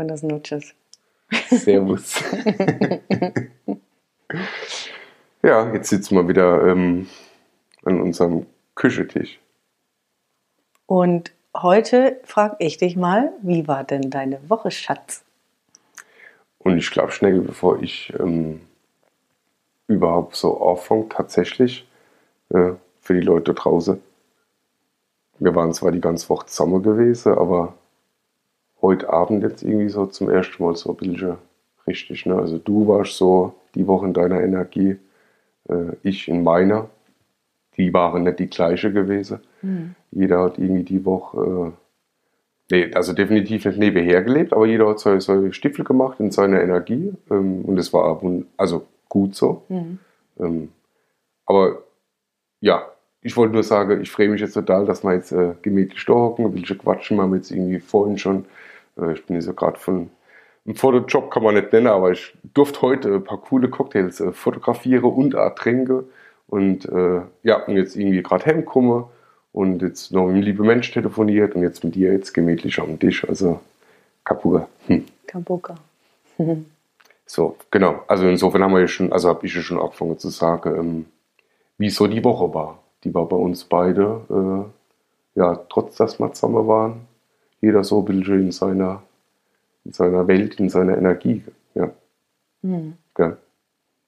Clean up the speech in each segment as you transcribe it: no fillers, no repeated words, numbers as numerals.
Buenas noches. Servus. Ja, jetzt sitzen wir wieder an unserem Küchentisch. Und heute frage ich dich mal, wie war denn deine Woche, Schatz? Und ich glaube, schnell, bevor ich überhaupt so anfange, tatsächlich für die Leute draußen. Wir waren zwar die ganze Woche zusammen gewesen, aber heute Abend jetzt irgendwie so zum ersten Mal so ein bisschen richtig. Ne? Also du warst so die Woche in deiner Energie, ich in meiner. Die waren nicht die gleiche gewesen. Mhm. Jeder hat irgendwie die Woche, also definitiv nicht nebenher gelebt, aber jeder hat seine Stiefel gemacht in seiner Energie. Und es war also gut so. Mhm. Aber ja, ich wollte nur sagen, ich freue mich jetzt total, dass wir jetzt gemütlich da hocken, ein bisschen quatschen. Wir haben jetzt irgendwie vorhin schon, ich bin jetzt so gerade von einem Fotojob, kann man nicht nennen, aber ich durfte heute ein paar coole Cocktails fotografieren und ertränken. Und ja, und jetzt irgendwie gerade heimkomme und jetzt noch mit einem lieben Mensch telefoniert und jetzt mit dir jetzt gemütlich am Tisch. Also Kapuka. Kapuka. So, genau. Also insofern haben wir ja schon, also habe ich ja schon angefangen zu sagen, wie so die Woche war. Die war bei uns beide, ja, trotz dass wir zusammen waren, jeder so ein bisschen in seiner Welt, in seiner Energie. Ja. Mhm. Ja.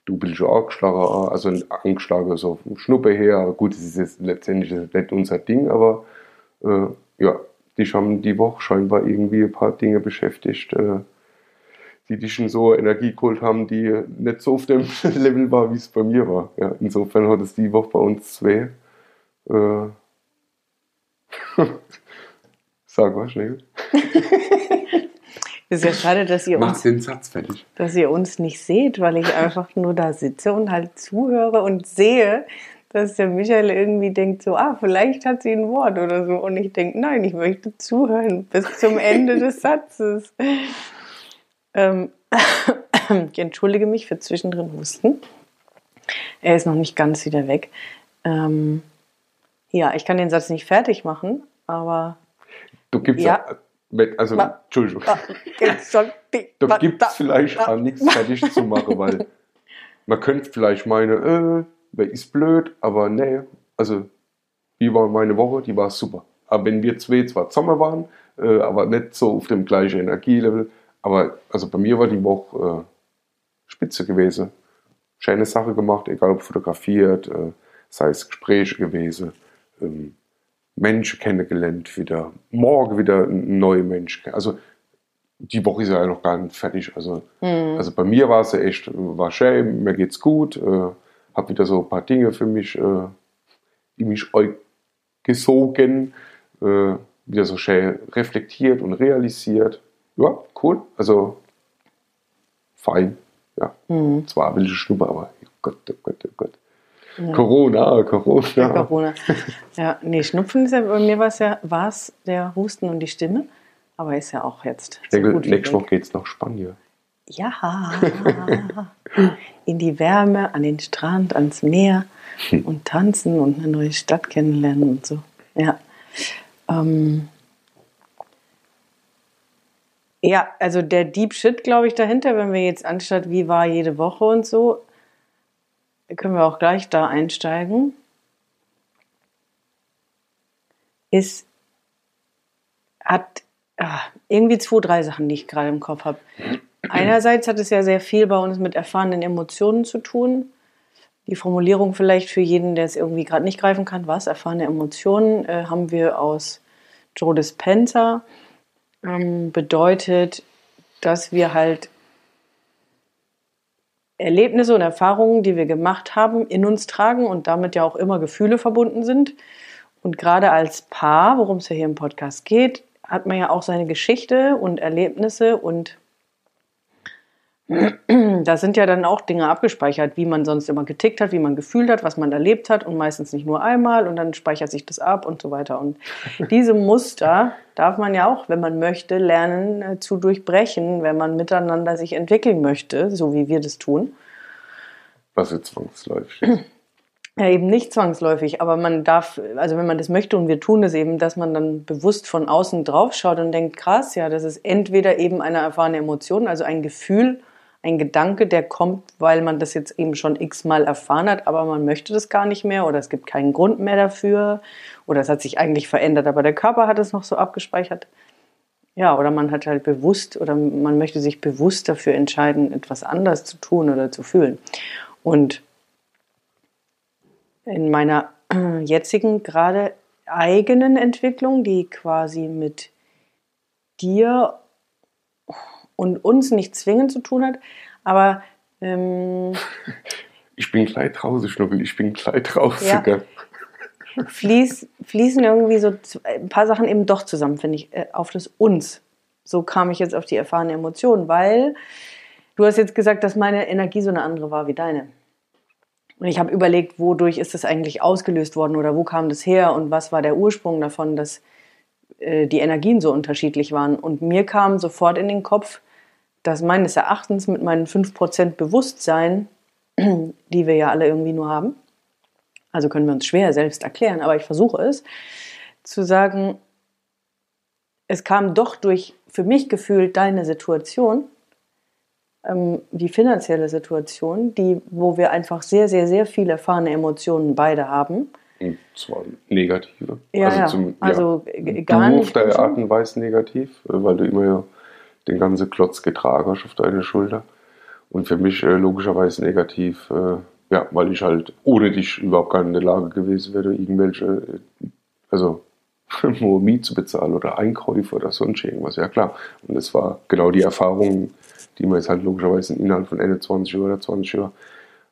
Du bist schon angeschlagen, also angeschlagen so vom Schnuppe her. Gut, das ist jetzt letztendlich nicht unser Ding, aber ja, dich haben die Woche scheinbar irgendwie ein paar Dinge beschäftigt, die dich schon so Energie geholt haben, die nicht so auf dem Level war, wie es bei mir war. Ja, insofern hat es die Woche bei uns zwei. Sag mal schnell. Es ist ja schade, dass ihr uns nicht seht, weil ich einfach nur da sitze und halt zuhöre und sehe, dass der Michael irgendwie denkt so, vielleicht hat sie ein Wort oder so. Und ich denke, nein, ich möchte zuhören bis zum Ende des Satzes. Ich entschuldige mich für zwischendrin Husten. Er ist noch nicht ganz wieder weg. Ja, ich kann den Satz nicht fertig machen, aber... Du gibst ja... Also, Entschuldigung. Da gibt es vielleicht auch nichts fertig zu machen, weil man könnte vielleicht meinen, wer ist blöd, aber nee, also wie war meine Woche, die war super. Aber wenn wir zwei zwar zusammen waren, aber nicht so auf dem gleichen Energielevel, aber also bei mir war die Woche spitze gewesen. Schöne Sache gemacht, egal ob fotografiert, sei es Gespräche gewesen, Menschen kennengelernt wieder, morgen wieder ein neuer Mensch. Also die Woche ist ja noch gar nicht fertig. Also bei mir war es ja echt, war schön, mir geht's gut, habe wieder so ein paar Dinge für mich, die mich gesogen, wieder so schön reflektiert und realisiert. Ja, cool, also fein, ja. Mhm. Zwar ein bisschen Schnupper, aber oh Gott. Ja. Corona. Ja, nee, Schnupfen ist ja, bei mir war es der Husten und die Stimme, aber ist ja auch jetzt so gut. Nächste Woche geht es nach Spanien. Ja, in die Wärme, an den Strand, ans Meer und tanzen und eine neue Stadt kennenlernen und so. Ja, ja, also der Deep Shit, glaube ich, dahinter, wenn wir jetzt anstatt, wie war jede Woche und so, können wir auch gleich da einsteigen, hat irgendwie 2, 3 Sachen, die ich gerade im Kopf habe. Einerseits hat es ja sehr viel bei uns mit erfahrenen Emotionen zu tun. Die Formulierung vielleicht für jeden, der es irgendwie gerade nicht greifen kann, was? Erfahrene Emotionen haben wir aus Joe Dispenza. Bedeutet, dass wir halt Erlebnisse und Erfahrungen, die wir gemacht haben, in uns tragen und damit ja auch immer Gefühle verbunden sind. Und gerade als Paar, worum es ja hier im Podcast geht, hat man ja auch seine Geschichte und Erlebnisse und da sind ja dann auch Dinge abgespeichert, wie man sonst immer getickt hat, wie man gefühlt hat, was man erlebt hat und meistens nicht nur einmal und dann speichert sich das ab und so weiter. Und diese Muster darf man ja auch, wenn man möchte, lernen zu durchbrechen, wenn man miteinander sich entwickeln möchte, so wie wir das tun. Was jetzt zwangsläufig ist. Ja, eben nicht zwangsläufig, aber man darf, also wenn man das möchte und wir tun das eben, dass man dann bewusst von außen drauf schaut und denkt, krass, ja, das ist entweder eben eine erfahrene Emotion, also ein Gefühl, ein Gedanke, der kommt, weil man das jetzt eben schon x-mal erfahren hat, aber man möchte das gar nicht mehr oder es gibt keinen Grund mehr dafür oder es hat sich eigentlich verändert, aber der Körper hat es noch so abgespeichert. Ja, oder man hat halt bewusst oder man möchte sich bewusst dafür entscheiden, etwas anders zu tun oder zu fühlen. Und in meiner jetzigen, gerade eigenen Entwicklung, die quasi mit dir und uns nicht zwingend zu tun hat, aber... ich bin gleich draußen, Schnubbel, ich bin gleich draußen. Ja, gell? Fließen irgendwie so ein paar Sachen eben doch zusammen, finde ich, auf das Uns. So kam ich jetzt auf die erfahrene Emotion, weil du hast jetzt gesagt, dass meine Energie so eine andere war wie deine. Und ich habe überlegt, wodurch ist das eigentlich ausgelöst worden oder wo kam das her und was war der Ursprung davon, dass die Energien so unterschiedlich waren. Und mir kam sofort in den Kopf, dass meines Erachtens mit meinen 5% Bewusstsein, die wir ja alle irgendwie nur haben, also können wir uns schwer selbst erklären, aber ich versuche es, zu sagen, es kam doch durch, für mich gefühlt, deine Situation, die finanzielle Situation, wo wir einfach sehr, sehr, sehr viele erfahrene Emotionen beide haben. Und zwar negative. Ja, gar nicht. Du auf deine Art und Weise negativ, weil du immer ja den ganzen Klotz getragen hast auf deine Schulter. Und für mich logischerweise negativ, weil ich halt ohne dich überhaupt gar nicht in der Lage gewesen wäre, irgendwelche, Moami zu bezahlen oder Einkäufe oder sonst irgendwas, ja klar. Und das war genau die Erfahrung, die wir jetzt halt logischerweise innerhalb von Ende 20 oder 20 Jahre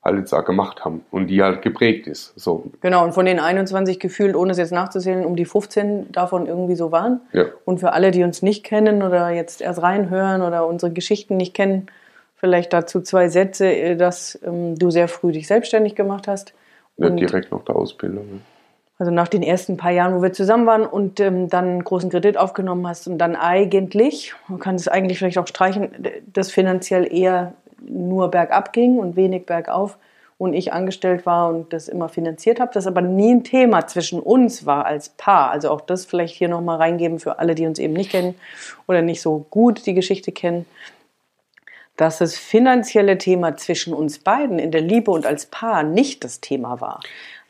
halt jetzt auch gemacht haben und die halt geprägt ist. So. Genau, und von den 21 gefühlt, ohne es jetzt nachzuzählen, um die 15 davon irgendwie so waren. Ja. Und für alle, die uns nicht kennen oder jetzt erst reinhören oder unsere Geschichten nicht kennen, vielleicht dazu 2 Sätze, dass du sehr früh dich selbstständig gemacht hast. Ja, und direkt nach der Ausbildung. Also nach den ersten paar Jahren, wo wir zusammen waren und dann einen großen Kredit aufgenommen hast und dann eigentlich, man kann es eigentlich vielleicht auch streichen, das finanziell eher nur bergab ging und wenig bergauf und ich angestellt war und das immer finanziert habe, das aber nie ein Thema zwischen uns war als Paar. Also auch das vielleicht hier nochmal reingeben für alle, die uns eben nicht kennen oder nicht so gut die Geschichte kennen, dass das finanzielle Thema zwischen uns beiden in der Liebe und als Paar nicht das Thema war.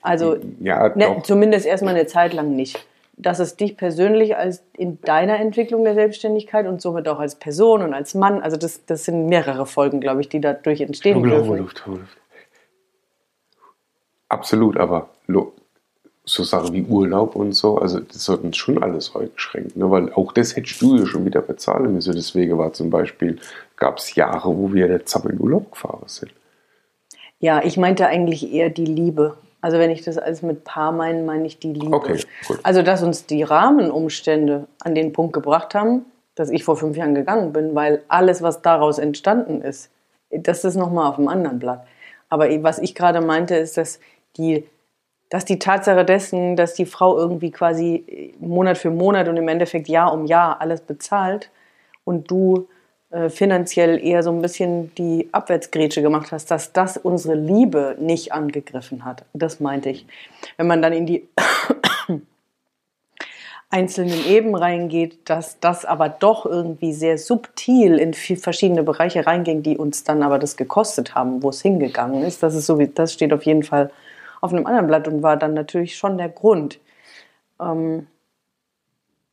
Also ja, zumindest erstmal eine Zeit lang nicht. Dass es dich persönlich als in deiner Entwicklung der Selbstständigkeit und somit auch als Person und als Mann, also das sind mehrere Folgen, glaube ich, die dadurch entstehen dürfen. Luft. Absolut, aber so Sachen wie Urlaub und so, also das hat uns schon alles eingeschränkt, ne? Weil auch das hättest du ja schon wieder bezahlen müssen. Deswegen war zum Beispiel, gab es Jahre, wo wir jetzt zusammen in Urlaub gefahren sind. Ja, ich meinte eigentlich eher die Liebe. Also wenn ich das alles mit Paar meine, meine ich die Liebe. Okay, gut. Also dass uns die Rahmenumstände an den Punkt gebracht haben, dass ich vor 5 Jahren gegangen bin, weil alles, was daraus entstanden ist, das ist nochmal auf dem anderen Blatt. Aber was ich gerade meinte, ist, dass die Tatsache dessen, dass die Frau irgendwie quasi Monat für Monat und im Endeffekt Jahr um Jahr alles bezahlt und du finanziell eher so ein bisschen die Abwärtsgrätsche gemacht hast, dass das unsere Liebe nicht angegriffen hat. Das meinte ich. Wenn man dann in die einzelnen Ebenen reingeht, dass das aber doch irgendwie sehr subtil in verschiedene Bereiche reinging, die uns dann aber das gekostet haben, wo es hingegangen ist. Das ist so, das steht auf jeden Fall auf einem anderen Blatt und war dann natürlich schon der Grund. Und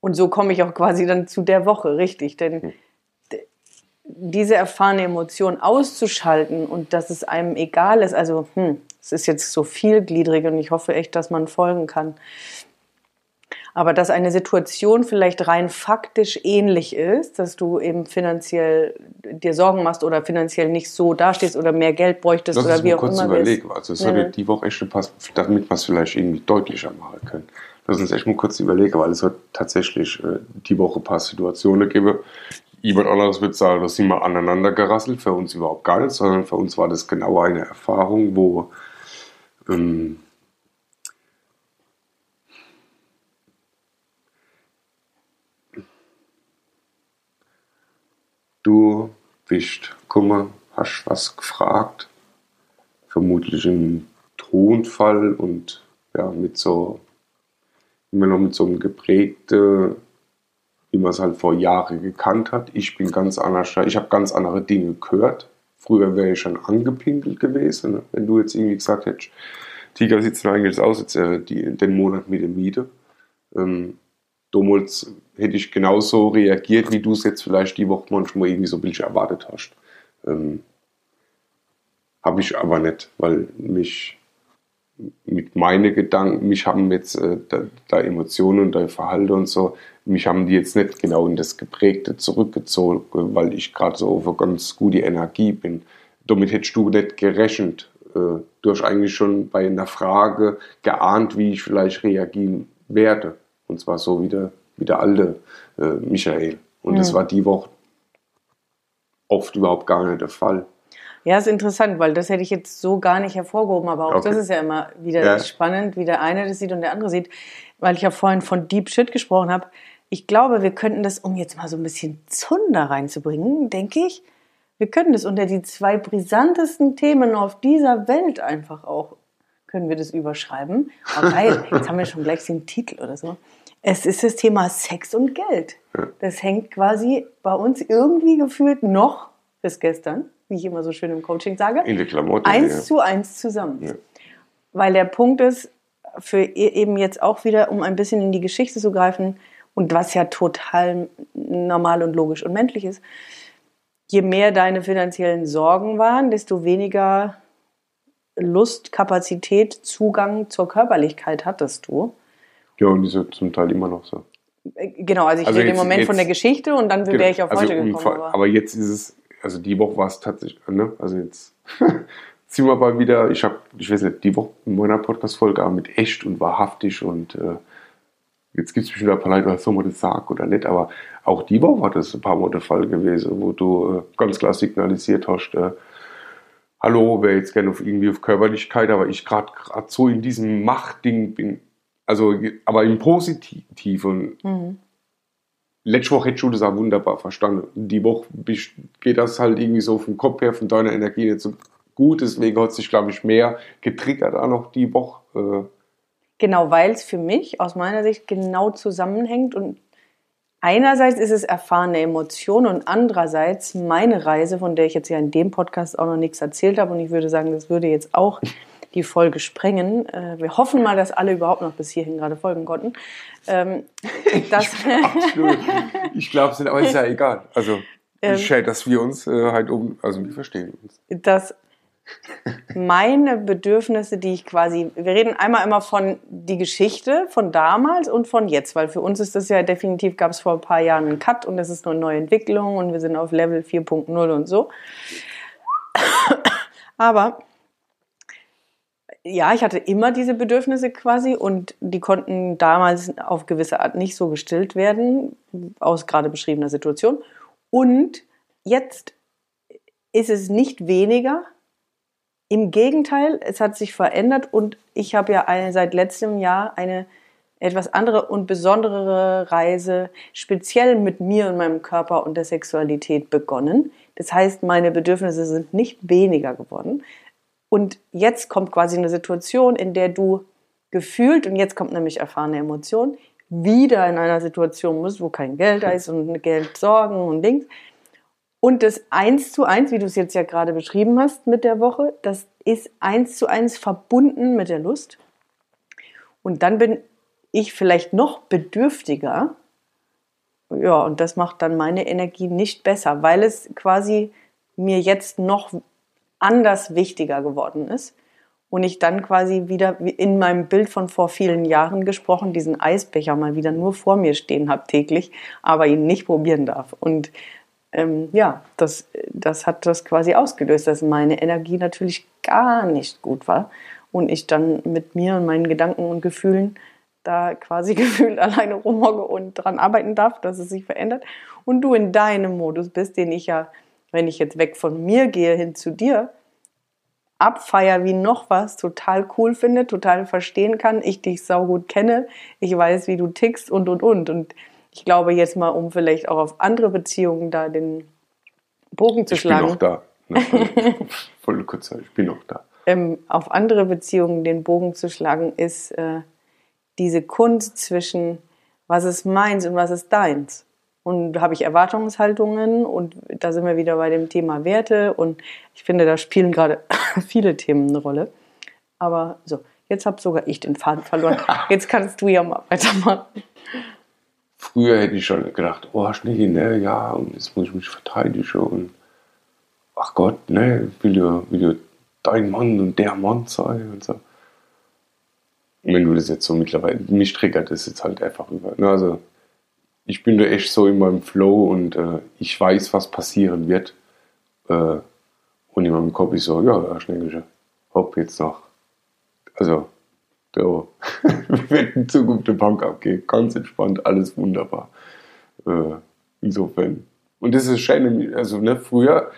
so komme ich auch quasi dann zu der Woche, richtig, denn diese erfahrene Emotion auszuschalten und dass es einem egal ist, also es ist jetzt so vielgliedrig und ich hoffe echt, dass man folgen kann, aber dass eine Situation vielleicht rein faktisch ähnlich ist, dass du eben finanziell dir Sorgen machst oder finanziell nicht so dastehst oder mehr Geld bräuchtest oder wie auch immer. Lass uns mal kurz überlegen, also es hat die Woche echt gepasst, damit wir es vielleicht irgendwie deutlicher machen können. Lass uns echt mal kurz überlegen, weil es hat tatsächlich die Woche ein paar Situationen gegeben, jemand anderes bezahlt, das sind wir aneinander gerasselt, für uns überhaupt gar nicht, sondern für uns war das genau eine Erfahrung, wo du bist gekommen, hast was gefragt, vermutlich im hohen Fall und ja, mit so, immer noch mit so einem geprägten, wie man es halt vor Jahren gekannt hat. Ich bin ganz anders, ich habe ganz andere Dinge gehört. Früher wäre ich schon angepinkelt gewesen, wenn du jetzt irgendwie gesagt hättest, Tiger sieht eigentlich aus, jetzt den Monat mit der Miete. Damals hätte ich genauso reagiert, wie du es jetzt vielleicht die Woche manchmal irgendwie so ein bisschen erwartet hast. Habe ich aber nicht, weil mich mit meinen Gedanken, mich haben jetzt da Emotionen und da Verhalten und so, mich haben die jetzt nicht genau in das Geprägte zurückgezogen, weil ich gerade so auf eine ganz gute Energie bin. Damit hättest du nicht gerechnet. Du hast eigentlich schon bei einer Frage geahnt, wie ich vielleicht reagieren werde. Und zwar so wie der alte Michael. Und das war die Woche oft überhaupt gar nicht der Fall. Ja, ist interessant, weil das hätte ich jetzt so gar nicht hervorgehoben, aber auch das ist ja immer wieder spannend, wie der eine das sieht und der andere sieht, weil ich ja vorhin von Deep Shit gesprochen habe. Ich glaube, wir könnten das, um jetzt mal so ein bisschen Zunder reinzubringen, denke ich, wir könnten das unter die zwei brisantesten Themen auf dieser Welt einfach auch, können wir das überschreiben. Aber geil, jetzt haben wir schon gleich den Titel oder so. Es ist das Thema Sex und Geld. Das hängt quasi bei uns irgendwie gefühlt noch bis gestern, wie ich immer so schön im Coaching sage, in die Klamotten, eins zu eins zusammen. Ja. Weil der Punkt ist, für eben jetzt auch wieder, um ein bisschen in die Geschichte zu greifen, und was ja total normal und logisch und menschlich ist, je mehr deine finanziellen Sorgen waren, desto weniger Lust, Kapazität, Zugang zur Körperlichkeit hattest du. Ja, und das ist ja zum Teil immer noch so. Genau, also ich rede im Moment von der Geschichte und dann wäre ich auf heute gekommen. Aber jetzt ist es, also die Woche war es tatsächlich, ne? Also jetzt sind wir mal wieder, ich weiß nicht, die Woche in meiner Podcast-Folge, aber mit echt und wahrhaftig und jetzt gibt es bestimmt ein paar Leute, was soll man das sagen oder nicht, aber auch die Woche war das ein paar Mal der Fall gewesen, wo du ganz klar signalisiert hast, hallo, wäre jetzt gerne auf Körperlichkeit, aber ich gerade so in diesem Machtding bin, also aber im Positiven. Letzte Woche hättest du das auch wunderbar verstanden. Die Woche geht das halt irgendwie so vom Kopf her, von deiner Energie nicht so gut. Deswegen hat es dich, glaube ich, mehr getriggert auch noch die Woche. Genau, weil es für mich aus meiner Sicht genau zusammenhängt. Und einerseits ist es erfahrene Emotion und andererseits meine Reise, von der ich jetzt ja in dem Podcast auch noch nichts erzählt habe. Und ich würde sagen, das würde jetzt auch die Folge sprengen. Wir hoffen mal, dass alle überhaupt noch bis hierhin gerade folgen konnten. Ich glaube es nicht, aber ist ja egal. Also ich hätte, dass wir uns halt oben, also wir verstehen uns. Dass meine Bedürfnisse, die ich quasi, wir reden einmal immer von die Geschichte von damals und von jetzt, weil für uns ist das ja definitiv, gab es vor ein paar Jahren einen Cut und das ist eine neue Entwicklung und wir sind auf Level 4.0 und so. Aber ja, ich hatte immer diese Bedürfnisse quasi und die konnten damals auf gewisse Art nicht so gestillt werden, aus gerade beschriebener Situation. Und jetzt ist es nicht weniger, im Gegenteil, es hat sich verändert und ich habe ja seit letztem Jahr eine etwas andere und besondere Reise speziell mit mir und meinem Körper und der Sexualität begonnen. Das heißt, meine Bedürfnisse sind nicht weniger geworden. Und jetzt kommt quasi eine Situation, in der du gefühlt, und jetzt kommt nämlich erfahrene Emotion, wieder in einer Situation bist, wo kein Geld da ist und Geldsorgen und Dings. Und das 1:1, wie du es jetzt ja gerade beschrieben hast mit der Woche, das ist 1:1 verbunden mit der Lust. Und dann bin ich vielleicht noch bedürftiger. Ja, und das macht dann meine Energie nicht besser, weil es quasi mir jetzt noch anders wichtiger geworden ist und ich dann quasi wieder in meinem Bild von vor vielen Jahren gesprochen diesen Eisbecher mal wieder nur vor mir stehen habe täglich, aber ihn nicht probieren darf. Und das hat das quasi ausgelöst, dass meine Energie natürlich gar nicht gut war und ich dann mit mir und meinen Gedanken und Gefühlen da quasi gefühlt alleine rumhocke und dran arbeiten darf, dass es sich verändert und du in deinem Modus bist, den ich ja, wenn ich jetzt weg von mir gehe, hin zu dir, abfeier wie noch was, total cool finde, total verstehen kann, ich dich saugut kenne, ich weiß, wie du tickst und. Und ich glaube jetzt mal, um vielleicht auch auf andere Beziehungen da den Bogen zu schlagen. Ich bin noch da. Ich bin noch da. auf andere Beziehungen den Bogen zu schlagen, ist diese Kunst zwischen, was ist meins und was ist deins. Und habe ich Erwartungshaltungen, und da sind wir wieder bei dem Thema Werte, und ich finde, da spielen gerade viele Themen eine Rolle. Aber so, jetzt habe sogar ich den Faden verloren. Jetzt kannst du ja mal weitermachen. Früher hätte ich schon gedacht, oh Schnee, ne, ja, und jetzt muss ich mich verteidigen und ach Gott, ne, will ja dein Mann und der Mann sein und so. Und wenn du das jetzt so mittlerweile, mich triggert das jetzt halt einfach über. Also ich bin da echt so in meinem Flow und ich weiß, was passieren wird. Und in meinem Kopf ist so, ja, Schnee, hopp, jetzt noch. Also, so. Wir werden in Zukunft eine Bank abgehen. Ganz entspannt, alles wunderbar. Insofern. Und das ist schön, also ne, früher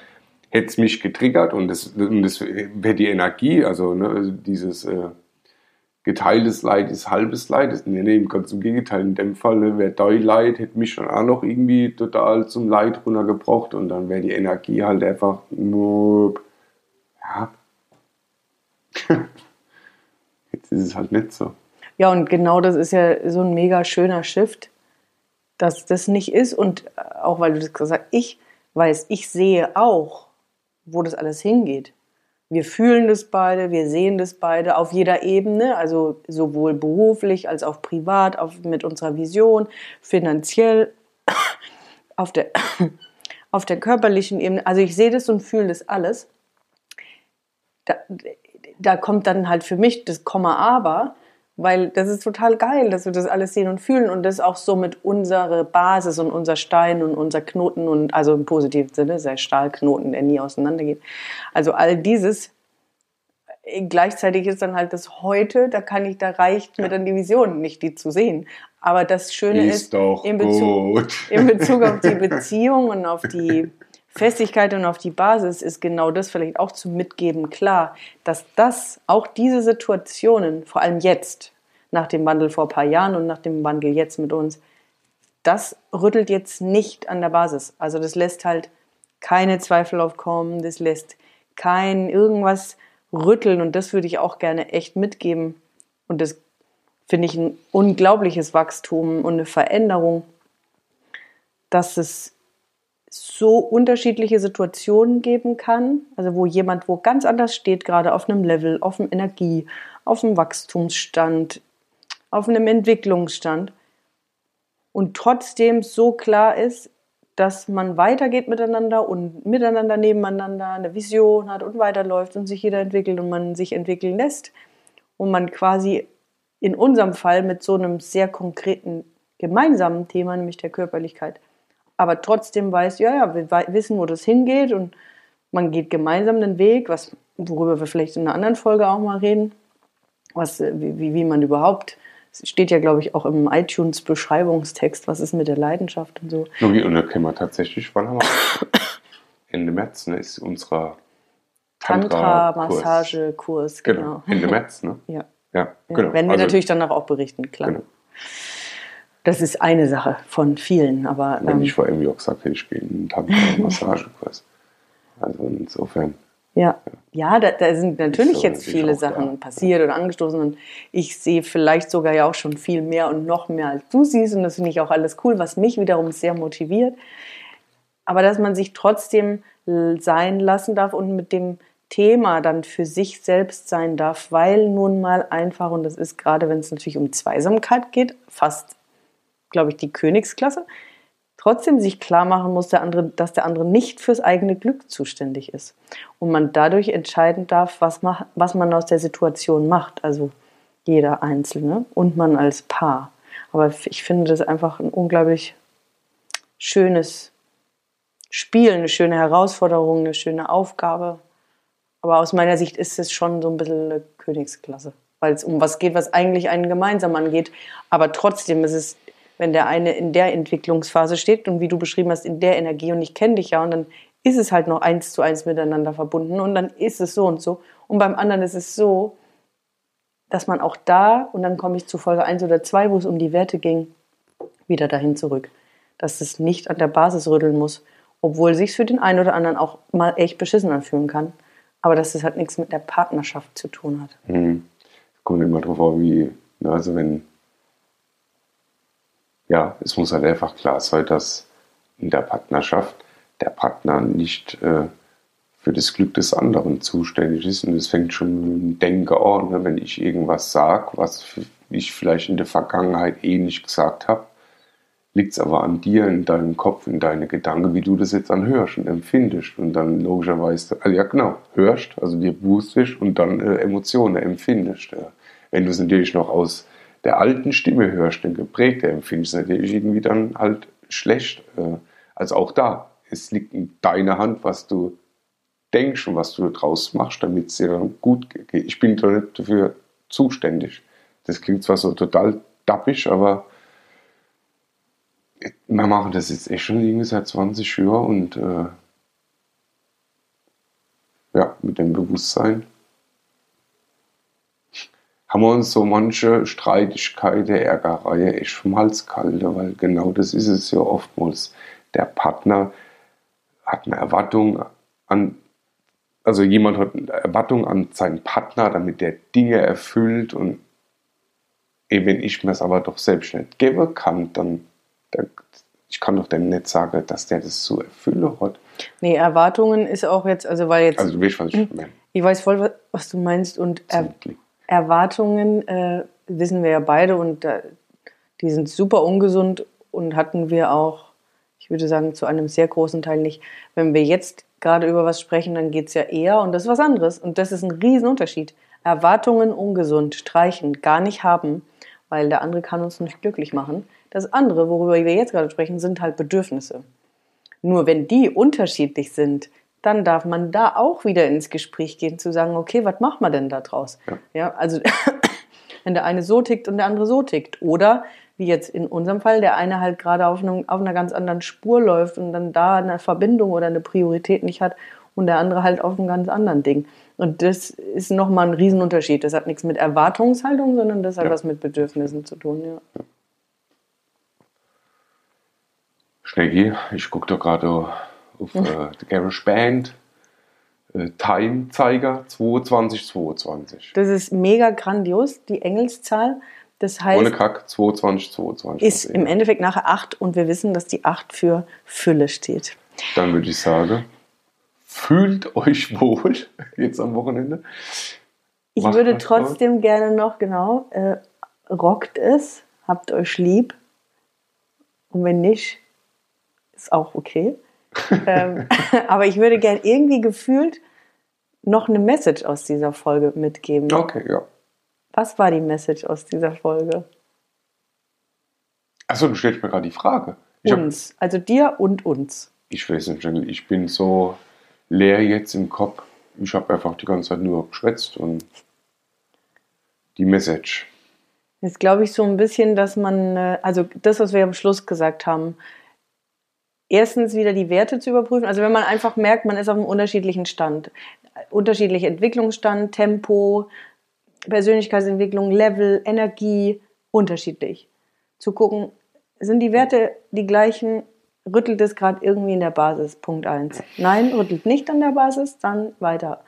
hätte es mich getriggert und das wäre die Energie, also ne, dieses geteiltes Leid ist halbes Leid. Das, nee, ganz im Gegenteil. In dem Fall wäre dein Leid, hätte mich schon auch noch irgendwie total zum Leid runtergebracht, und dann wäre die Energie halt einfach nur, ja. Jetzt ist es halt nicht so. Ja, und genau das ist ja so ein mega schöner Shift, dass das nicht ist. Und auch, weil du das gesagt hast, ich weiß, ich sehe auch, wo das alles hingeht. Wir fühlen das beide, wir sehen das beide auf jeder Ebene, also sowohl beruflich als auch privat, mit unserer Vision, finanziell, auf der körperlichen Ebene. Also ich sehe das und fühle das alles. Da kommt dann halt für mich das Komma aber, weil das ist total geil, dass wir das alles sehen und fühlen und das auch so mit unserer Basis und unser Stein und unser Knoten und also im positiven Sinne, sei Stahlknoten, der nie auseinandergeht. Also all dieses, gleichzeitig ist dann halt das Heute, da reicht mir dann die Vision nicht, die zu sehen. Aber das Schöne ist in Bezug auf die Beziehung und auf die Festigkeit und auf die Basis ist genau das vielleicht auch zu mitgeben klar, dass das auch diese Situationen, vor allem jetzt, nach dem Wandel vor ein paar Jahren und nach dem Wandel jetzt mit uns, das rüttelt jetzt nicht an der Basis. Also das lässt halt keine Zweifel aufkommen, das lässt kein irgendwas rütteln, und das würde ich auch gerne echt mitgeben. Und das finde ich ein unglaubliches Wachstum und eine Veränderung, dass es so unterschiedliche Situationen geben kann, also wo jemand wo ganz anders steht, gerade auf einem Level, auf einem Energie, auf einem Wachstumsstand, auf einem Entwicklungsstand, und trotzdem so klar ist, dass man weitergeht miteinander und miteinander nebeneinander eine Vision hat und weiterläuft und sich jeder entwickelt und man sich entwickeln lässt und man quasi in unserem Fall mit so einem sehr konkreten gemeinsamen Thema, nämlich der Körperlichkeit, aber trotzdem weiß, ja, wir wissen, wo das hingeht, und man geht gemeinsam den Weg, worüber wir vielleicht in einer anderen Folge auch mal reden, wie man überhaupt, es steht ja, glaube ich, auch im iTunes-Beschreibungstext, was ist mit der Leidenschaft und so. Und da können wir tatsächlich, wann haben wir? Ende März, ne, ist unser Tantra-Massage-Kurs. Genau. Ende März, ne? Ja, genau. Werden wir natürlich danach auch berichten, klar. Genau. Das ist eine Sache von vielen, aber... Wenn ich vor irgendwie auch gesagt hätte, ich gehe in einen Tantra-Massage-Kurs. Also insofern... Ja, da sind natürlich jetzt viele Sachen passiert oder angestoßen, und ich sehe vielleicht sogar ja auch schon viel mehr und noch mehr als du siehst, und das finde ich auch alles cool, was mich wiederum sehr motiviert. Aber dass man sich trotzdem sein lassen darf und mit dem Thema dann für sich selbst sein darf, weil nun mal einfach, und das ist gerade, wenn es natürlich um Zweisamkeit geht, fast... glaube ich, die Königsklasse, trotzdem sich klar machen muss, dass der andere nicht fürs eigene Glück zuständig ist. Und man dadurch entscheiden darf, was man aus der Situation macht, also jeder Einzelne und man als Paar. Aber ich finde das einfach ein unglaublich schönes Spiel, eine schöne Herausforderung, eine schöne Aufgabe. Aber aus meiner Sicht ist es schon so ein bisschen eine Königsklasse, weil es um was geht, was eigentlich einen gemeinsam angeht. Aber trotzdem ist es, wenn der eine in der Entwicklungsphase steht und wie du beschrieben hast, in der Energie, und ich kenne dich ja, und dann ist es halt noch 1:1 miteinander verbunden, und dann ist es so und so. Und beim anderen ist es so, dass man auch da, und dann komme ich zu Folge 1 oder 2, wo es um die Werte ging, wieder dahin zurück, dass es nicht an der Basis rütteln muss, obwohl es sich für den einen oder anderen auch mal echt beschissen anfühlen kann. Aber dass es halt nichts mit der Partnerschaft zu tun hat. Mhm. Kommt immer drauf an, wie, ne, also wenn, ja, es muss halt einfach klar sein, dass in der Partnerschaft der Partner nicht für das Glück des anderen zuständig ist. Und es fängt schon mit dem Denken an, ne? Wenn ich irgendwas sage, was ich vielleicht in der Vergangenheit eh nicht gesagt habe, liegt es aber an dir, in deinem Kopf, in deinen Gedanken, wie du das jetzt dann hörst und empfindest. Und dann logischerweise, also ja genau, hörst, also dir bewusst bist und dann Emotionen empfindest. Wenn du es natürlich noch aus der alten Stimme hörst, den geprägten, empfindest du natürlich irgendwie dann halt schlecht. Also auch da, es liegt in deiner Hand, was du denkst und was du draus machst, damit es dir dann gut geht. Ich bin doch nicht dafür zuständig. Das klingt zwar so total dappig, aber wir machen das jetzt echt schon irgendwie seit 20 Jahren und ja, mit dem Bewusstsein haben wir uns so manche Streitigkeiten, Ärgereien echt vom Hals kalt, weil genau das ist es ja oftmals. Der Partner hat eine Erwartung an, also jemand hat eine Erwartung an seinen Partner, damit der Dinge erfüllt, und wenn ich mir es aber doch selbst nicht geben kann, dann ich kann doch dem nicht sagen, dass der das zu erfüllen hat. Nee, Erwartungen ist auch jetzt, also weil jetzt... Also du weißt, was ich meine. Ich weiß voll, was du meinst, und Erwartungen wissen wir ja beide, und die sind super ungesund und hatten wir auch, ich würde sagen, zu einem sehr großen Teil nicht. Wenn wir jetzt gerade über was sprechen, dann geht es ja eher, und das ist was anderes, und das ist ein Riesenunterschied. Erwartungen ungesund, streichen, gar nicht haben, weil der andere kann uns nicht glücklich machen. Das andere, worüber wir jetzt gerade sprechen, sind halt Bedürfnisse. Nur wenn die unterschiedlich sind, dann darf man da auch wieder ins Gespräch gehen, zu sagen, okay, was macht man denn da draus? Ja, also wenn der eine so tickt und der andere so tickt. Oder, wie jetzt in unserem Fall, der eine halt gerade auf einer ganz anderen Spur läuft und dann da eine Verbindung oder eine Priorität nicht hat und der andere halt auf einem ganz anderen Ding. Und das ist nochmal ein Riesenunterschied. Das hat nichts mit Erwartungshaltung, sondern das hat was mit Bedürfnissen zu tun. Ja. Schnecki, ich gucke da gerade auf die GarageBand, Timezeiger 2222. Das ist mega grandios, die Engelszahl. Das heißt, ohne Kack, 2222. Ist im Endeffekt nachher 8, und wir wissen, dass die 8 für Fülle steht. Dann würde ich sagen, fühlt euch wohl jetzt am Wochenende. Ich würde trotzdem gerne noch, genau, rockt es, habt euch lieb, und wenn nicht... ist auch okay. Aber ich würde gern irgendwie gefühlt noch eine Message aus dieser Folge mitgeben. Okay, ja. Was war die Message aus dieser Folge? Achso, du stellst mir gerade die Frage. Also dir und uns. Ich weiß nicht, ich bin so leer jetzt im Kopf. Ich habe einfach die ganze Zeit nur geschwätzt, und die Message. Jetzt glaube ich so ein bisschen, dass man, also das, was wir am Schluss gesagt haben, erstens wieder die Werte zu überprüfen. Also wenn man einfach merkt, man ist auf einem unterschiedlichen Stand. Unterschiedlicher Entwicklungsstand, Tempo, Persönlichkeitsentwicklung, Level, Energie, unterschiedlich. Zu gucken, sind die Werte die gleichen? Rüttelt es gerade irgendwie in der Basis? Punkt 1. Nein, rüttelt nicht an der Basis, dann weiter.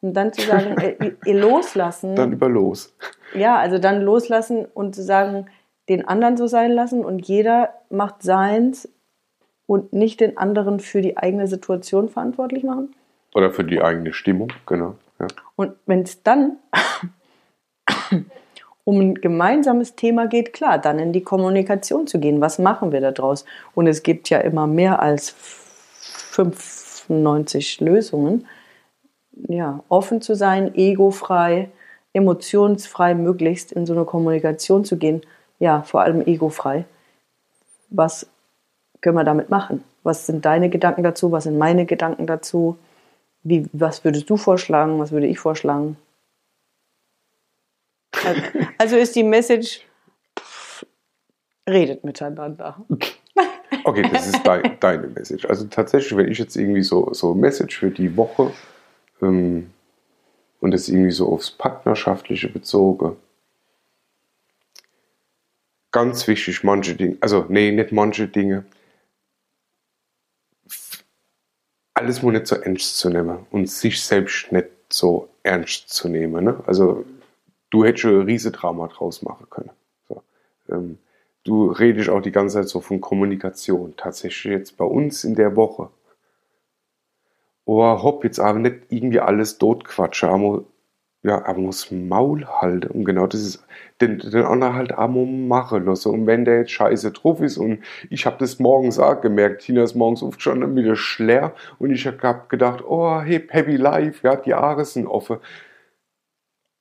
Und dann zu sagen, loslassen. Dann über los. Ja, also dann loslassen und zu sagen, den anderen so sein lassen, und jeder macht seins. Und nicht den anderen für die eigene Situation verantwortlich machen. Oder für die eigene Stimmung, genau. Ja. Und wenn es dann um ein gemeinsames Thema geht, klar, dann in die Kommunikation zu gehen. Was machen wir da draus? Und es gibt ja immer mehr als 95 Lösungen. Ja, offen zu sein, egofrei, emotionsfrei, möglichst in so eine Kommunikation zu gehen. Ja, vor allem egofrei. Was können wir damit machen? Was sind deine Gedanken dazu? Was sind meine Gedanken dazu? Was würdest du vorschlagen? Was würde ich vorschlagen? Also ist die Message, redet miteinander. Okay, das ist deine Message. Also tatsächlich, wenn ich jetzt irgendwie so Message für die Woche und das irgendwie so aufs Partnerschaftliche bezogen, ganz wichtig, manche Dinge, also nee, nicht manche Dinge, alles muss nicht so ernst zu nehmen und sich selbst nicht so ernst zu nehmen. Ne? Also du hättest schon ein riesen Drama draus machen können. So. Du redest auch die ganze Zeit so von Kommunikation. Tatsächlich jetzt bei uns in der Woche. Oh, hopp, jetzt aber nicht irgendwie alles totquatschen. Aber muss Maul halten. Und genau das ist, den anderen halt einmal machen lassen. Und wenn der jetzt scheiße drauf ist, und ich habe das morgens auch gemerkt, Tina ist morgens aufgestanden mit der Schler, und ich habe gedacht, oh, hey, happy life, ja, die Haare sind offen.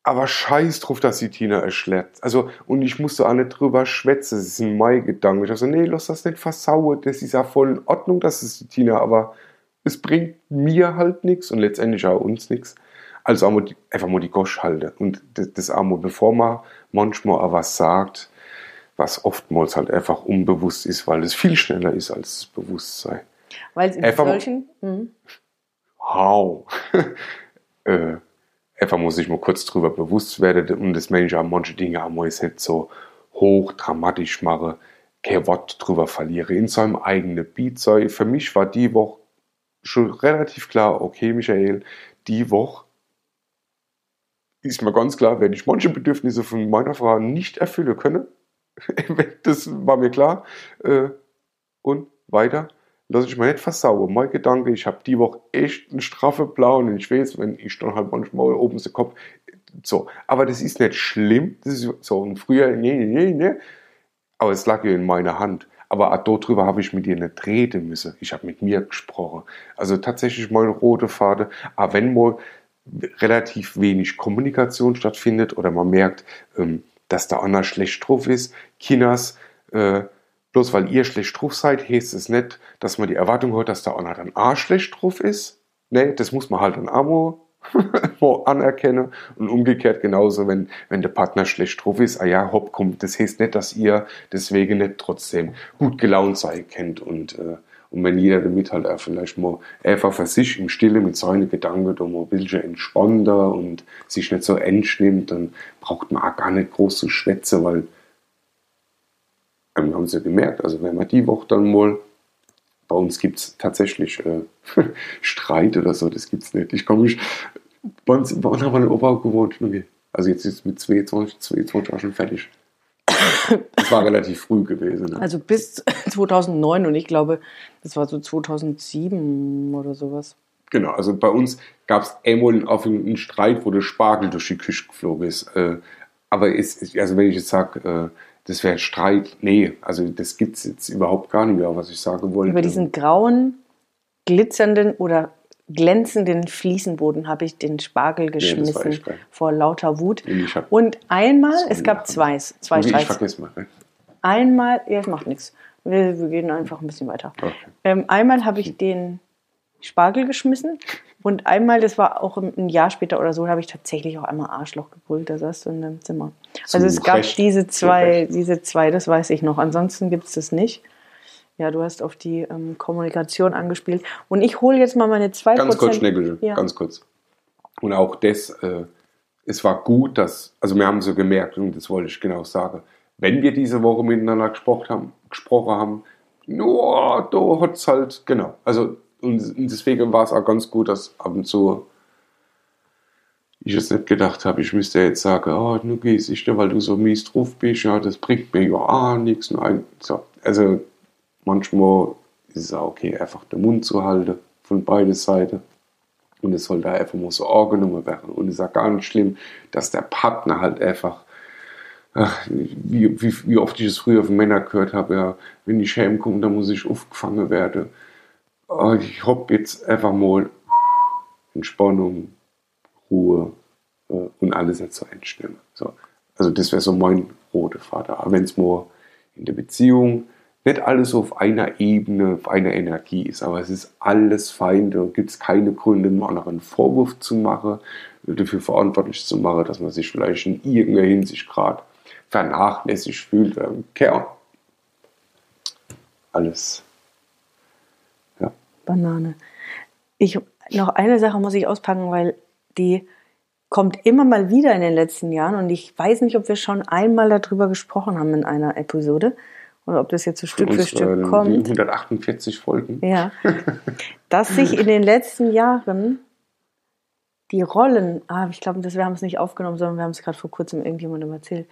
Aber scheiß drauf, dass die Tina erschlägt. Also, und ich musste auch nicht drüber schwätzen, das sind meine Gedanken. Ich habe gesagt, nee, lass das nicht versauen, das ist ja voll in Ordnung, das ist die Tina, aber es bringt mir halt nichts und letztendlich auch uns nichts. Also einfach mal die Gosch halten. Und das einmal, bevor man manchmal auch was sagt, was oftmals halt einfach unbewusst ist, weil es viel schneller ist als das Bewusstsein. Weil es in solchen... Wow. Einfach muss ich mal kurz drüber bewusst werden, und das Mensch an manche Dinge einmal ist nicht so hoch, dramatisch machen, kein Wort drüber verliere. In seinem eigenen Beat sei. Für mich war die Woche schon relativ klar, okay, Michael, die Woche ist mir ganz klar, werde ich manche Bedürfnisse von meiner Frau nicht erfüllen können. Das war mir klar. Und weiter, lasse ich mir nicht versauen. Mein Gedanke, ich habe die Woche echt einen straffen Plan, und ich weiß, wenn ich dann halt manchmal oben den Kopf. So, aber das ist nicht schlimm. Das ist so ein früher, nee. Aber es lag ja in meiner Hand. Aber darüber habe ich mit dir nicht reden müssen. Ich habe mit mir gesprochen. Also tatsächlich meine rote Fade. Aber wenn mal relativ wenig Kommunikation stattfindet oder man merkt, dass der andere schlecht drauf ist, Kinas, bloß weil ihr schlecht drauf seid, heißt es nicht, dass man die Erwartung hört, dass der andere dann auch schlecht drauf ist. Nee, das muss man halt an Amo anerkennen, und umgekehrt genauso, wenn der Partner schlecht drauf ist, ah ja, hopp, komm, das heißt nicht, dass ihr deswegen nicht trotzdem gut gelaunt sein könnt, und wenn jeder damit halt auch vielleicht mal einfach für sich im Stille mit seinen Gedanken da mal ein bisschen entspannter und sich nicht so ernst nimmt, dann braucht man auch gar nicht groß zu schwätzen, weil wir haben es ja gemerkt, also wenn man die Woche dann mal, bei uns gibt es tatsächlich Streit oder so, das gibt es nicht. Ich komme nicht, bei uns haben wir in Oberau gewohnt, okay. Also jetzt ist mit 22 auch schon fertig. Das war relativ früh gewesen. Ne? Also bis 2009, und ich glaube, das war so 2007 oder sowas. Genau, also bei uns gab es einmal auf einen Streit, wo der Spargel durch die Küche geflogen ist. Aber also wenn ich jetzt sage, das wäre Streit, nee, also das gibt es jetzt überhaupt gar nicht mehr, was ich sagen wollte. Über diesen grauen, glitzernden oder glänzenden Fliesenboden habe ich den Spargel geschmissen, ja, vor lauter Wut. Und einmal, es gab zwei Streits. Ich vergesse mal. Ne? Einmal, ja, es macht nichts. Wir gehen einfach ein bisschen weiter. Okay. Einmal habe ich den Spargel geschmissen, und einmal, das war auch ein Jahr später oder so, habe ich tatsächlich auch einmal Arschloch gebrüllt, da saß du in deinem Zimmer. Also es gab diese zwei, das weiß ich noch. Ansonsten gibt es das nicht. Ja, du hast auf die Kommunikation angespielt. Und ich hole jetzt mal meine 2%. Ganz kurz, Schneckel, ja. Ganz kurz. Und auch das, es war gut, dass, also wir haben so gemerkt, und das wollte ich genau sagen, wenn wir diese Woche miteinander gesprochen haben, nur da hat es halt, genau. Also, und deswegen war es auch ganz gut, dass ab und zu ich es nicht gedacht habe, ich müsste jetzt sagen, oh, du gehst nicht, weil du so mies drauf bist, ja, das bringt mir ja nichts. So, also, manchmal ist es auch okay, einfach den Mund zu halten von beiden Seiten. Und es soll da einfach mal so angenommen werden. Und es ist auch gar nicht schlimm, dass der Partner halt einfach, wie oft ich es früher von Männern gehört habe, ja, wenn ich heimkomme, dann muss ich aufgefangen werden. Ich hab jetzt einfach mal Entspannung, Ruhe und alles nicht so einstimmen. So. Also das wäre so mein roter Faden. Aber wenn es mal in der Beziehung nicht alles auf einer Ebene, auf einer Energie ist, aber es ist alles fein, da gibt es keine Gründe, einen anderen Vorwurf zu machen, dafür verantwortlich zu machen, dass man sich vielleicht in irgendeiner Hinsicht gerade vernachlässigt fühlt. Alles. Ja. Banane. Noch eine Sache muss ich auspacken, weil die kommt immer mal wieder in den letzten Jahren, und ich weiß nicht, ob wir schon einmal darüber gesprochen haben in einer Episode. Oder ob das jetzt so Stück für Stück kommt. 148 Folgen. Ja. Dass sich in den letzten Jahren die Rollen, ich glaube, wir haben es nicht aufgenommen, sondern wir haben es gerade vor kurzem irgendjemandem erzählt,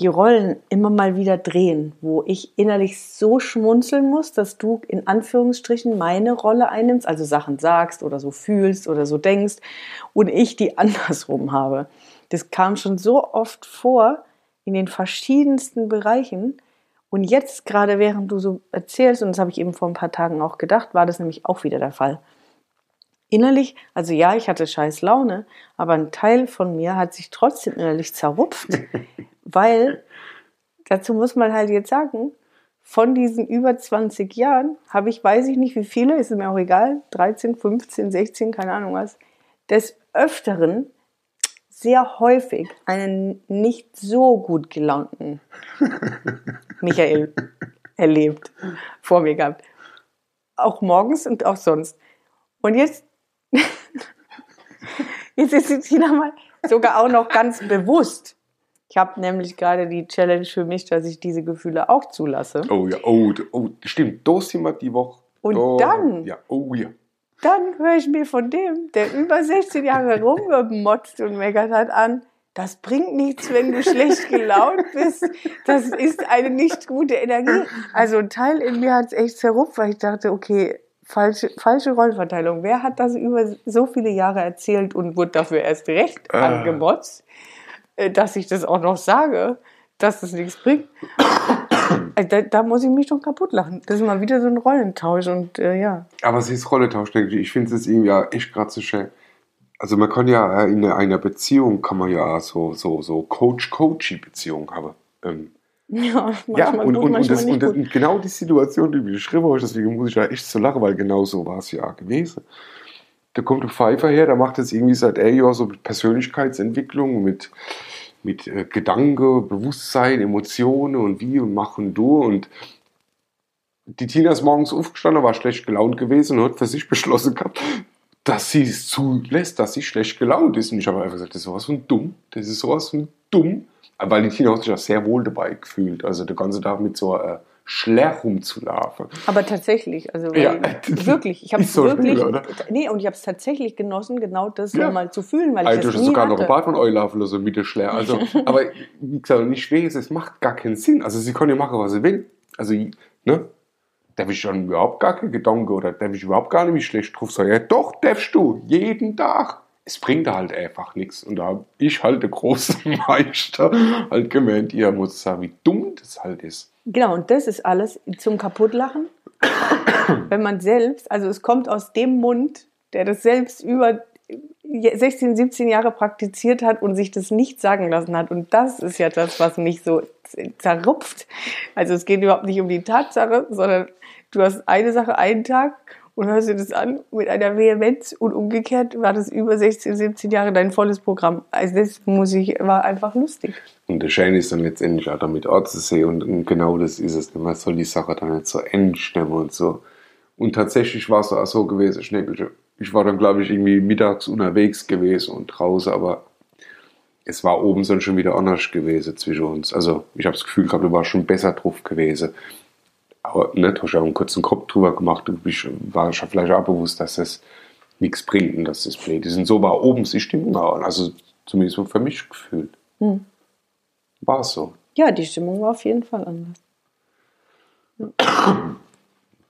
die Rollen immer mal wieder drehen, wo ich innerlich so schmunzeln muss, dass du in Anführungsstrichen meine Rolle einnimmst, also Sachen sagst oder so fühlst oder so denkst und ich die andersrum habe. Das kam schon so oft vor in den verschiedensten Bereichen und jetzt gerade während du so erzählst, und das habe ich eben vor ein paar Tagen auch gedacht, war das nämlich auch wieder der Fall. Innerlich, also ja, ich hatte scheiß Laune, aber ein Teil von mir hat sich trotzdem innerlich zerrupft, weil, dazu muss man halt jetzt sagen, von diesen über 20 Jahren habe ich, weiß ich nicht wie viele, ist mir auch egal, 13, 15, 16, keine Ahnung was, des Öfteren sehr häufig einen nicht so gut gelaunten Michael erlebt, vor mir gehabt. Auch morgens und auch sonst. Und jetzt ist sie nochmal sogar auch noch ganz bewusst. Ich habe nämlich gerade die Challenge für mich, dass ich diese Gefühle auch zulasse. Oh ja, oh stimmt, da sind wir die Woche. Und dann, ja, oh ja. Dann höre ich mir von dem, der über 16 Jahre rumgemotzt und meckert hat an, das bringt nichts, wenn du schlecht gelaunt bist. Das ist eine nicht gute Energie. Also ein Teil in mir hat es echt zerrupft, weil ich dachte, okay, falsche Rollenverteilung. Wer hat das über so viele Jahre erzählt und wurde dafür erst recht angemotzt, dass ich das auch noch sage, dass das nichts bringt? Da muss ich mich doch kaputt lachen. Das ist mal wieder so ein Rollentausch und ja. Aber es ist Rollentausch, denke ich. Ich finde es irgendwie ja echt gerade so schön. Also man kann ja in einer Beziehung kann man ja so Coach-Coachy-Beziehung haben. Ja, manchmal gut, manchmal nicht gut. Und genau die Situation, die du beschrieben hast, deswegen muss ich da echt so lachen, weil genau so war es ja gewesen. Da kommt ein Pfeifer her, der macht jetzt irgendwie seit 11 Jahren so mit Persönlichkeitsentwicklung, mit Gedanken, Bewusstsein, Emotionen und wie und mach und du. Und die Tina ist morgens aufgestanden, war schlecht gelaunt gewesen und hat für sich beschlossen gehabt, dass sie es zulässt, dass sie schlecht gelaunt ist. Und ich habe einfach gesagt, das ist sowas von dumm. Weil die Tina hat sich auch sehr wohl dabei gefühlt, also den ganzen Tag mit so Schler rumzulaufen. Aber tatsächlich, also ja, wirklich, ich habe es so wirklich, schlimm, nee, und ich habe es tatsächlich genossen, genau das nochmal zu fühlen, weil ich das nie sogar hatte. Noch ein Bad von euch laufen lassen mit der Schler, also, aber wie gesagt, nicht schwer, es macht gar keinen Sinn, also sie kann ja machen, was sie will, also, ne? Darf ich dann überhaupt gar keinen Gedanken oder darf ich überhaupt gar nicht schlecht drauf sein? Ja, doch, darfst du, jeden Tag. Es bringt halt einfach nichts. Und da habe ich halt der große Meister halt gemeint, ihr muss sagen, wie dumm das halt ist. Genau, und das ist alles zum Kaputtlachen. Wenn man selbst, also es kommt aus dem Mund, der das selbst über 16, 17 Jahre praktiziert hat und sich das nicht sagen lassen hat. Und das ist ja das, was mich so zerrupft. Also es geht überhaupt nicht um die Tatsache, sondern du hast eine Sache, einen Tag, und hörst du das an mit einer Vehemenz und umgekehrt war das über 16, 17 Jahre dein volles Programm. Also das war einfach lustig. Und der Schein ist dann letztendlich auch damit anzusehen und genau das ist es. Man soll die Sache dann nicht so ernst nehmen und so. Und tatsächlich war es auch so gewesen, Schnäppelchen. Ich war dann, glaube ich, irgendwie mittags unterwegs gewesen und draußen, aber es war oben dann schon wieder anders gewesen zwischen uns. Also ich habe das Gefühl gehabt, du warst schon besser drauf gewesen. Aber ne, du hast ja auch einen kurzen Kopf drüber gemacht und ich war schon vielleicht auch bewusst, dass das nichts bringt und dass das blöd ist. Und so war oben die Stimmung auch. Also zumindest so für mich gefühlt. Hm. War es so. Ja, die Stimmung war auf jeden Fall anders. Ja.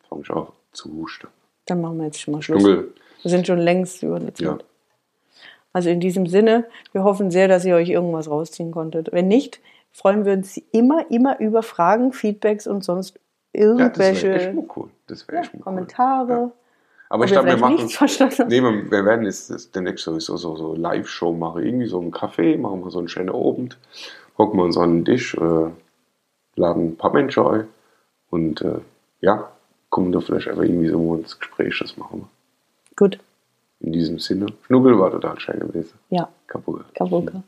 Fange ich auch zu husten. Dann machen wir jetzt schon mal Schluss. Dunkel. Wir sind schon längst über der Zeit. Ja. Also in diesem Sinne, wir hoffen sehr, dass ihr euch irgendwas rausziehen konntet. Wenn nicht, freuen wir uns immer über Fragen, Feedbacks und sonst irgendwelche das wäre echt cool. Kommentare. Ja. Aber ich glaube, wir machen nichts verstanden. Nee, wir werden jetzt demnächst sowieso so Live-Show machen. Irgendwie so einen Café, machen wir so einen schönen Abend, hocken wir uns an den Tisch, laden ein paar Menschen ein und ja, kommen da vielleicht einfach irgendwie so ins Gespräch, das machen wir. Gut. In diesem Sinne, Schnubbel war total schön gewesen. Ja. Kapuka.